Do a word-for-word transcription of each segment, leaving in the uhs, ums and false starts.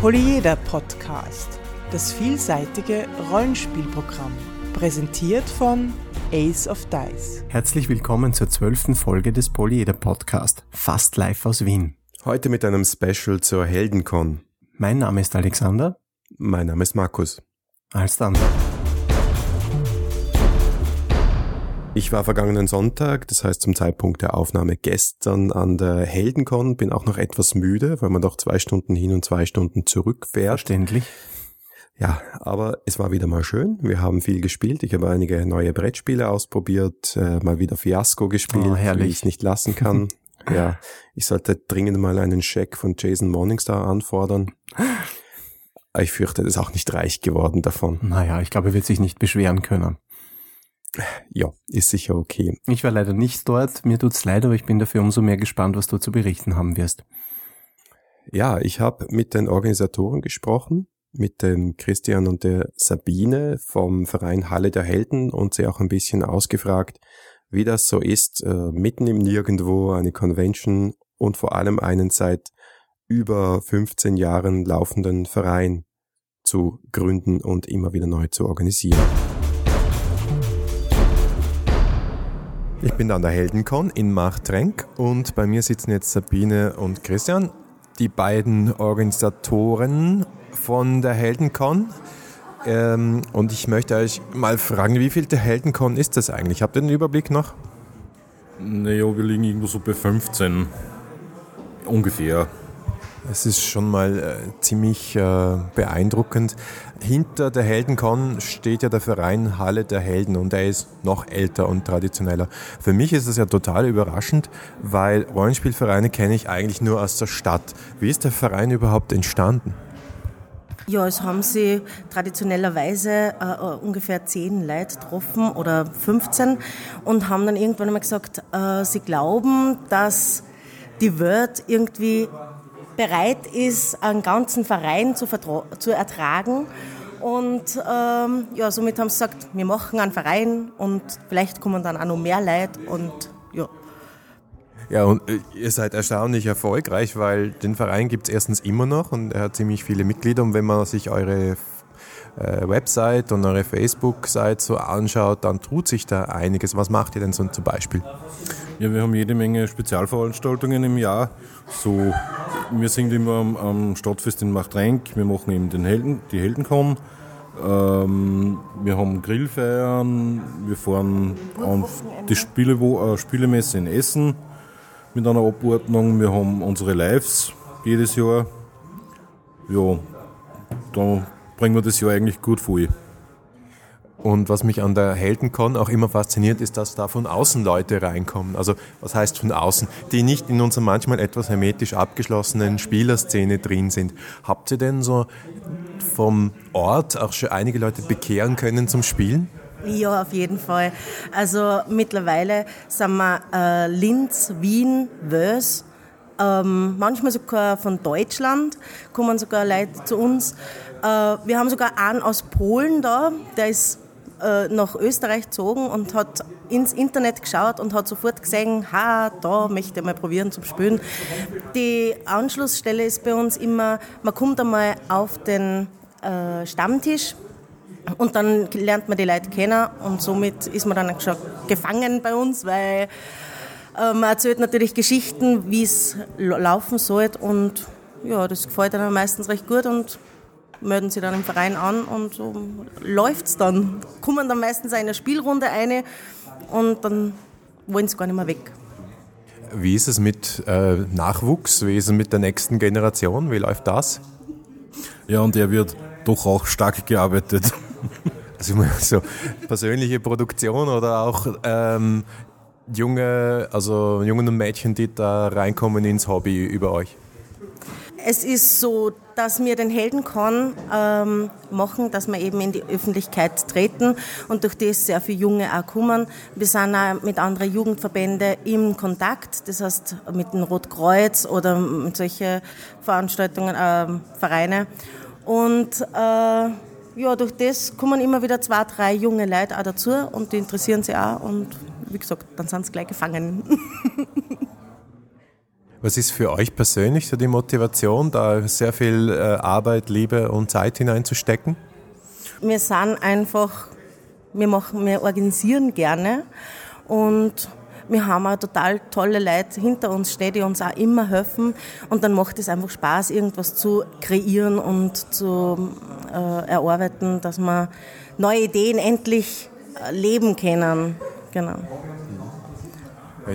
Polyeder Podcast, das vielseitige Rollenspielprogramm, präsentiert von Ace of Dice. Herzlich willkommen zur zwölften Folge des Polyeder Podcast, fast live aus Wien. Heute mit einem Special zur Heldencon. Mein Name ist Alexander. Mein Name ist Markus. Als dann. Ich war vergangenen Sonntag, das heißt zum Zeitpunkt der Aufnahme gestern, an der Heldencon, bin auch noch etwas müde, weil man doch zwei Stunden hin und zwei Stunden zurück fährt. Verständlich. Ja, aber es war wieder mal schön. Wir haben viel gespielt. Ich habe einige neue Brettspiele ausprobiert, äh, mal wieder Fiasco gespielt, oh, herrlich. Wie ich es nicht lassen kann. Ja, ich sollte dringend mal einen Scheck von Jason Morningstar anfordern. Ich fürchte, das ist auch nicht reich geworden davon. Naja, ich glaube, er wird sich nicht beschweren können. Ja, ist sicher okay. Ich war leider nicht dort, mir tut's leid, aber ich bin dafür umso mehr gespannt, was du zu berichten haben wirst. Ja, ich habe mit den Organisatoren gesprochen, mit dem Christian und der Sabine vom Verein Halle der Helden und sie auch ein bisschen ausgefragt, wie das so ist, äh, mitten im Nirgendwo eine Convention und vor allem einen seit über fünfzehn Jahren laufenden Verein zu gründen und immer wieder neu zu organisieren. Ich bin an der Heldencon in Machtrenk und bei mir sitzen jetzt Sabine und Christian, die beiden Organisatoren von der Heldencon. Ähm, und ich möchte euch mal fragen, wie viel der Heldencon ist das eigentlich? Habt ihr den Überblick noch? Naja, wir liegen irgendwo so bei fünfzehn. Ungefähr. Es ist schon mal äh, ziemlich äh, beeindruckend. Hinter der Heldencon steht ja der Verein Halle der Helden und er ist noch älter und traditioneller. Für mich ist das ja total überraschend, weil Rollenspielvereine kenne ich eigentlich nur aus der Stadt. Wie ist der Verein überhaupt entstanden? Ja, es haben sie traditionellerweise äh, ungefähr zehn Leute getroffen oder fünfzehn und haben dann irgendwann mal gesagt, äh, sie glauben, dass die Welt irgendwie bereit ist, einen ganzen Verein zu, vertra- zu ertragen. Und ähm, ja, somit haben sie gesagt, wir machen einen Verein und vielleicht kommen dann auch noch mehr Leute und ja. Ja, und ihr seid erstaunlich erfolgreich, weil den Verein gibt es erstens immer noch und er hat ziemlich viele Mitglieder. Und wenn man sich eure äh, Website und eure Facebook-Seite so anschaut, dann tut sich da einiges. Was macht ihr denn so zum Beispiel? Ja, wir haben jede Menge Spezialveranstaltungen im Jahr. So, wir sind immer am, am Stadtfest in Machtrenk, wir machen eben den Helden, die Heldencon. Ähm, wir haben Grillfeiern, wir fahren auf die Spiele, wo, äh, Spielemesse in Essen mit einer Abordnung. Wir haben unsere Lives jedes Jahr. Ja, da bringen wir das Jahr eigentlich gut voll. Und was mich an der Heldencon auch immer fasziniert, ist, dass da von außen Leute reinkommen. Also was heißt von außen? Die nicht in unserer manchmal etwas hermetisch abgeschlossenen Spielerszene drin sind. Habt ihr denn so vom Ort auch schon einige Leute bekehren können zum Spielen? Ja, auf jeden Fall. Also mittlerweile sind wir äh, Linz, Wien, Wels, ähm, manchmal sogar von Deutschland kommen sogar Leute zu uns. Äh, wir haben sogar einen aus Polen da, der ist äh, nach Österreich gezogen und hat ins Internet geschaut und hat sofort gesehen, ha, da möchte ich mal probieren zum Spielen. Die Anschlussstelle ist bei uns immer, man kommt einmal auf den äh, Stammtisch. Und dann lernt man die Leute kennen und somit ist man dann schon gefangen bei uns, weil äh, man erzählt natürlich Geschichten, wie es laufen soll und ja, das gefällt einem meistens recht gut und melden sich dann im Verein an und so läuft es dann. Kommen dann meistens eine Spielrunde eine und dann wollen sie gar nicht mehr weg. Wie ist es mit äh, Nachwuchs? Wie ist es mit der nächsten Generation? Wie läuft das? Ja, und der wird doch auch stark gearbeitet. Also so persönliche Produktion oder auch ähm, junge, also Jungen und Mädchen, die da reinkommen ins Hobby über euch? Es ist so, dass wir den Heldencon ähm, machen, dass wir eben in die Öffentlichkeit treten und durch das sehr viele Junge auch kommen. Wir sind auch mit anderen Jugendverbänden im Kontakt, das heißt mit dem Rotkreuz oder mit solchen Veranstaltungen, äh, Vereine. Und äh, ja, durch das kommen immer wieder zwei, drei junge Leute auch dazu und die interessieren sich auch und wie gesagt, dann sind sie gleich gefangen. Was ist für euch persönlich so die Motivation, da sehr viel Arbeit, Liebe und Zeit hineinzustecken? Wir sind einfach, wir machen, wir organisieren gerne und wir haben auch total tolle Leute hinter uns stehen, die uns auch immer helfen. Und dann macht es einfach Spaß, irgendwas zu kreieren und zu äh, erarbeiten, dass wir neue Ideen endlich leben können. Genau.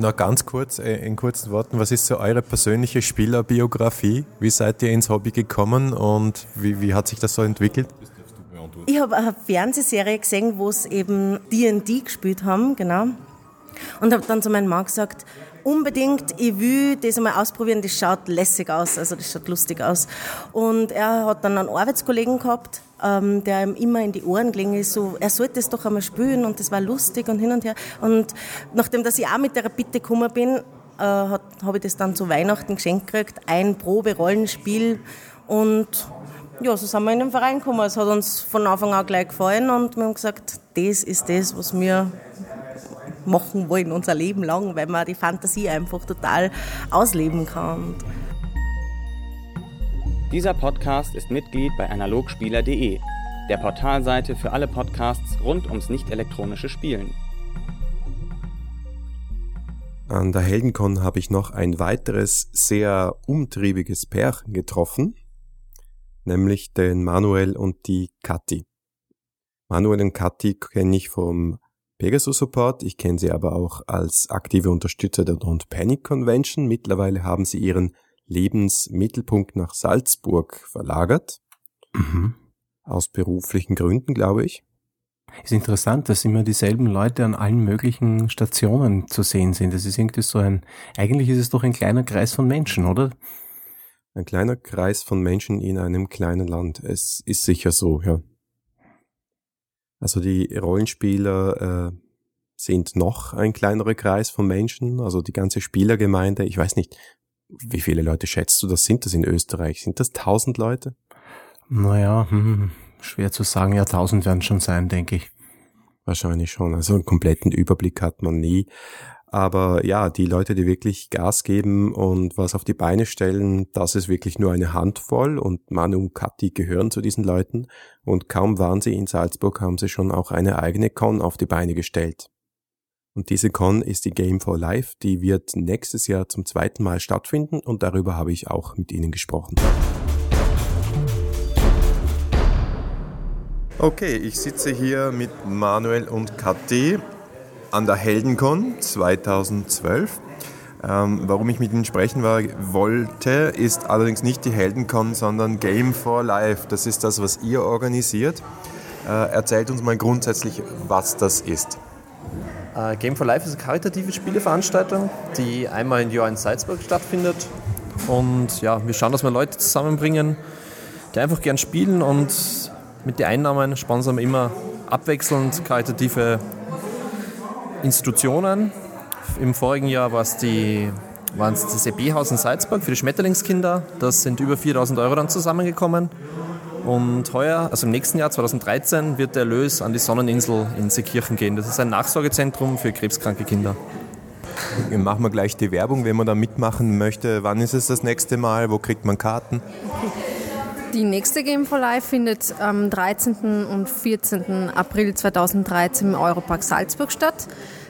Noch ganz kurz, in kurzen Worten, was ist so eure persönliche Spielerbiografie? Wie seid ihr ins Hobby gekommen und wie, wie hat sich das so entwickelt? Ich habe eine Fernsehserie gesehen, wo sie eben D und D gespielt haben, genau. Und habe dann zu meinem Mann gesagt, unbedingt, ich will das einmal ausprobieren, das schaut lässig aus, also das schaut lustig aus. Und er hat dann einen Arbeitskollegen gehabt, ähm, der ihm immer in die Ohren gelegen ist, so, er sollte das doch einmal spielen und das war lustig und hin und her. Und nachdem, dass ich auch mit der Bitte gekommen bin, äh, habe ich das dann zu Weihnachten geschenkt gekriegt, ein Probe-Rollenspiel und ja, so sind wir in den Verein gekommen. Es hat uns von Anfang an gleich gefallen und wir haben gesagt, das ist das, was wir machen wollen unser Leben lang, weil man die Fantasie einfach total ausleben kann. Dieser Podcast ist Mitglied bei analogspieler punkt de, der Portalseite für alle Podcasts rund ums nicht-elektronische Spielen. An der Heldencon habe ich noch ein weiteres sehr umtriebiges Pärchen getroffen, nämlich den Manuel und die Kathi. Manuel und Kathi kenne ich vom Pegasus Support, ich kenne sie aber auch als aktive Unterstützer der Don't Panic Convention. Mittlerweile haben sie ihren Lebensmittelpunkt nach Salzburg verlagert. Mhm. Aus beruflichen Gründen, glaube ich. Ist interessant, dass immer dieselben Leute an allen möglichen Stationen zu sehen sind. Das ist irgendwie so ein, eigentlich ist es doch ein kleiner Kreis von Menschen, oder? Ein kleiner Kreis von Menschen in einem kleinen Land. Es ist sicher so, ja. Also die Rollenspieler äh, sind noch ein kleinerer Kreis von Menschen, also die ganze Spielergemeinde, ich weiß nicht, wie viele Leute schätzt du, das sind das in Österreich? Sind das tausend Leute? Naja, hm, schwer zu sagen, ja tausend werden schon sein, denke ich. Wahrscheinlich schon, also einen kompletten Überblick hat man nie. Aber ja, die Leute, die wirklich Gas geben und was auf die Beine stellen, das ist wirklich nur eine Handvoll und Manu und Kathi gehören zu diesen Leuten und kaum waren sie in Salzburg, haben sie schon auch eine eigene Con auf die Beine gestellt. Und diese Con ist die Game for Life, die wird nächstes Jahr zum zweiten Mal stattfinden und darüber habe ich auch mit ihnen gesprochen. Okay, ich sitze hier mit Manuel und Kathi an der Heldencon zweitausendzwölf. Ähm, warum ich mit Ihnen sprechen war, wollte, ist allerdings nicht die Heldencon, sondern Game for Life. Das ist das, was ihr organisiert. Äh, erzählt uns mal grundsätzlich, was das ist. Äh, Game for Life ist eine karitative Spieleveranstaltung, die einmal im Jahr in Salzburg stattfindet. Und ja, wir schauen, dass wir Leute zusammenbringen, die einfach gern spielen und mit den Einnahmen sponsern wir immer abwechselnd karitative Institutionen. Im vorigen Jahr war es die, waren es das E B-Haus in Salzburg für die Schmetterlingskinder. Das sind über viertausend Euro dann zusammengekommen. Und heuer, also im nächsten Jahr zweitausenddreizehn, wird der Erlös an die Sonneninsel in Seekirchen gehen. Das ist ein Nachsorgezentrum für krebskranke Kinder. Machen wir gleich die Werbung, wenn man da mitmachen möchte. Wann ist es das nächste Mal? Wo kriegt man Karten? Die nächste Game for Life findet am dreizehnten und vierzehnten April zweitausenddreizehn im Europapark Salzburg statt.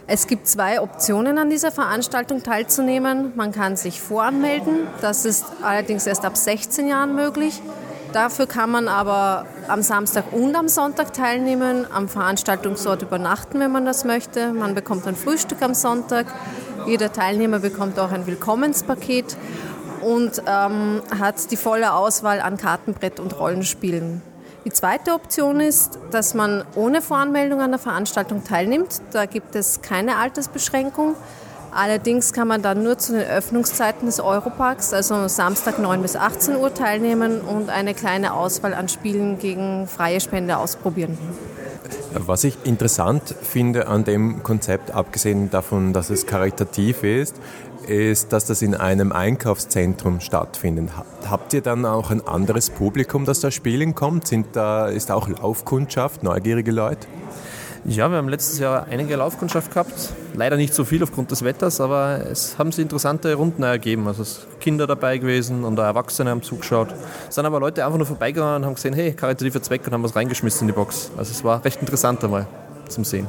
Es gibt zwei Optionen an dieser Veranstaltung teilzunehmen. Man kann sich voranmelden, das ist allerdings erst ab sechzehn Jahren möglich. Dafür kann man aber am Samstag und am Sonntag teilnehmen, am Veranstaltungsort übernachten, wenn man das möchte. Man bekommt ein Frühstück am Sonntag, jeder Teilnehmer bekommt auch ein Willkommenspaket und ähm, hat die volle Auswahl an Kartenbrett- und Rollenspielen. Die zweite Option ist, dass man ohne Voranmeldung an der Veranstaltung teilnimmt. Da gibt es keine Altersbeschränkung. Allerdings kann man dann nur zu den Öffnungszeiten des Europarks, also Samstag neun bis achtzehn Uhr, teilnehmen und eine kleine Auswahl an Spielen gegen freie Spende ausprobieren. Was ich interessant finde an dem Konzept, abgesehen davon, dass es karitativ ist, ist, dass das in einem Einkaufszentrum stattfindet. Habt ihr dann auch ein anderes Publikum, das da spielen kommt? Sind da, ist da auch Laufkundschaft, neugierige Leute? Ja, wir haben letztes Jahr einige Laufkundschaft gehabt. Leider nicht so viel aufgrund des Wetters, aber es haben sich interessante Runden ergeben. Also es sind Kinder dabei gewesen und auch Erwachsene haben zugeschaut. Es sind aber Leute einfach nur vorbeigegangen und haben gesehen, hey, karitativer Zweck, und haben was reingeschmissen in die Box. Also es war recht interessant einmal zum Sehen.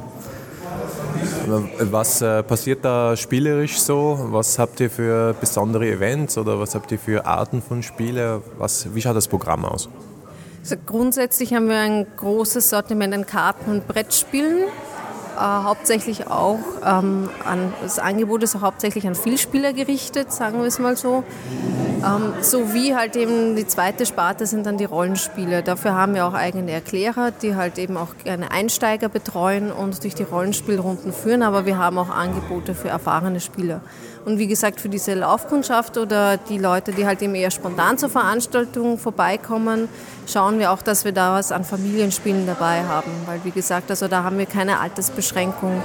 Was äh, passiert da spielerisch so? Was habt ihr für besondere Events oder was habt ihr für Arten von Spiele? Was, wie schaut das Programm aus? Also grundsätzlich haben wir ein großes Sortiment an Karten- und Brettspielen. Äh, hauptsächlich auch ähm, an, das Angebot ist auch hauptsächlich an Vielspieler gerichtet, sagen wir es mal so. Ähm, sowie halt eben die zweite Sparte sind dann die Rollenspiele. Dafür haben wir auch eigene Erklärer, die halt eben auch gerne Einsteiger betreuen und durch die Rollenspielrunden führen. Aber wir haben auch Angebote für erfahrene Spieler. Und wie gesagt, für diese Laufkundschaft oder die Leute, die halt eben eher spontan zur Veranstaltung vorbeikommen, schauen wir auch, dass wir da was an Familienspielen dabei haben. Weil wie gesagt, also da haben wir keine Altersbeschränkung.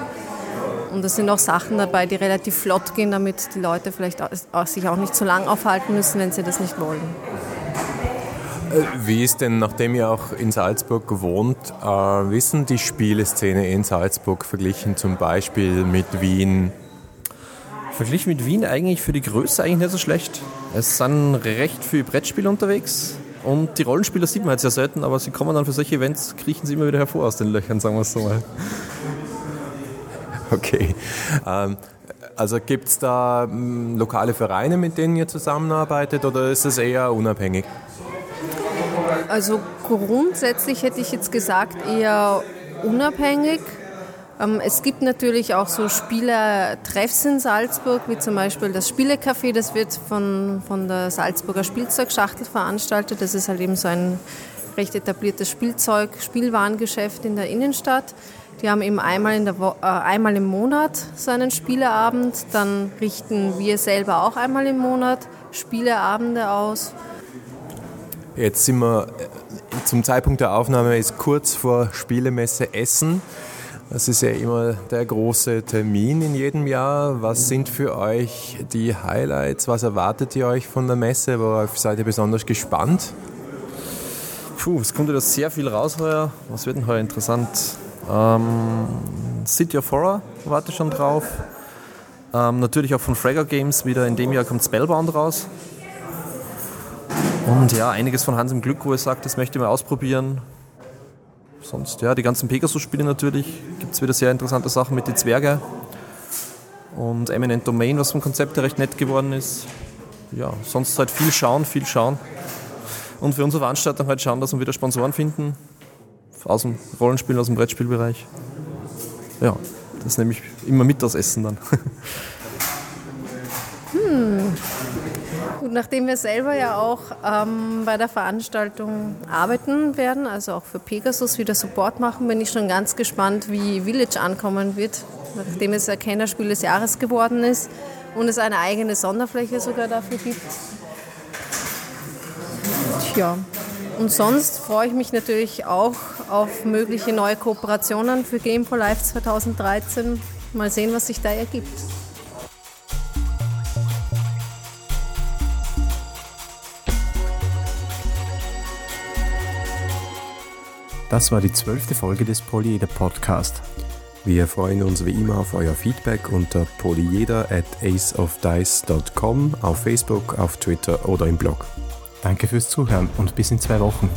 Und da sind auch Sachen dabei, die relativ flott gehen, damit die Leute vielleicht auch, sich auch nicht so lang aufhalten müssen, wenn sie das nicht wollen. Wie ist denn, nachdem ihr auch in Salzburg gewohnt, äh, wie ist denn die Spieleszene in Salzburg verglichen zum Beispiel mit Wien? Verglichen mit Wien eigentlich für die Größe eigentlich nicht so schlecht. Es sind recht viele Brettspiele unterwegs und die Rollenspieler sieht man jetzt ja selten, aber sie kommen dann für solche Events, kriechen sie immer wieder hervor aus den Löchern, sagen wir es so mal. Okay. Also gibt es da lokale Vereine, mit denen ihr zusammenarbeitet oder ist es eher unabhängig? Also grundsätzlich hätte ich jetzt gesagt eher unabhängig. Es gibt natürlich auch so Spielertreffs in Salzburg, wie zum Beispiel das Spielecafé, das wird von, von der Salzburger Spielzeugschachtel veranstaltet. Das ist halt eben so ein recht etabliertes Spielzeug, Spielwarengeschäft in der Innenstadt. Die haben eben einmal, in der Wo- äh, einmal im Monat so einen Spieleabend, dann richten wir selber auch einmal im Monat Spieleabende aus. Jetzt sind wir zum Zeitpunkt der Aufnahme ist kurz vor Spielemesse Essen. Das ist ja immer der große Termin in jedem Jahr. Was sind für euch die Highlights? Was erwartet ihr euch von der Messe? Worauf seid ihr besonders gespannt? Puh, es kommt wieder sehr viel raus heuer. Was wird denn heuer interessant? Ähm, City of Horror warte schon drauf. Ähm, natürlich auch von Fragger Games wieder. In dem Jahr kommt Spellbound raus. Und ja, einiges von Hans im Glück, wo er sagt, das möchte ich mal ausprobieren. Sonst, ja, die ganzen Pegasus-Spiele natürlich. Gibt es wieder sehr interessante Sachen mit den Zwergen. Und Eminent Domain, was vom Konzept her recht nett geworden ist. Ja, sonst halt viel schauen, viel schauen. Und für unsere Veranstaltung halt schauen, dass wir wieder Sponsoren finden. Aus dem Rollenspiel, aus dem Brettspielbereich. Ja, das nehme ich immer mit aus Essen dann. Hm. Gut, nachdem wir selber ja auch ähm, bei der Veranstaltung arbeiten werden, also auch für Pegasus wieder Support machen, bin ich schon ganz gespannt, wie Village ankommen wird, nachdem es ja Kennerspiel des Jahres geworden ist und es eine eigene Sonderfläche sogar dafür gibt. Tja, und sonst freue ich mich natürlich auch auf mögliche neue Kooperationen für Game for Life zwanzig dreizehn. Mal sehen, was sich da ergibt. Das war die zwölfte Folge des Polyeder Podcast. Wir freuen uns wie immer auf euer Feedback unter polyeder at ace of dice dot com, auf Facebook, auf Twitter oder im Blog. Danke fürs Zuhören und bis in zwei Wochen.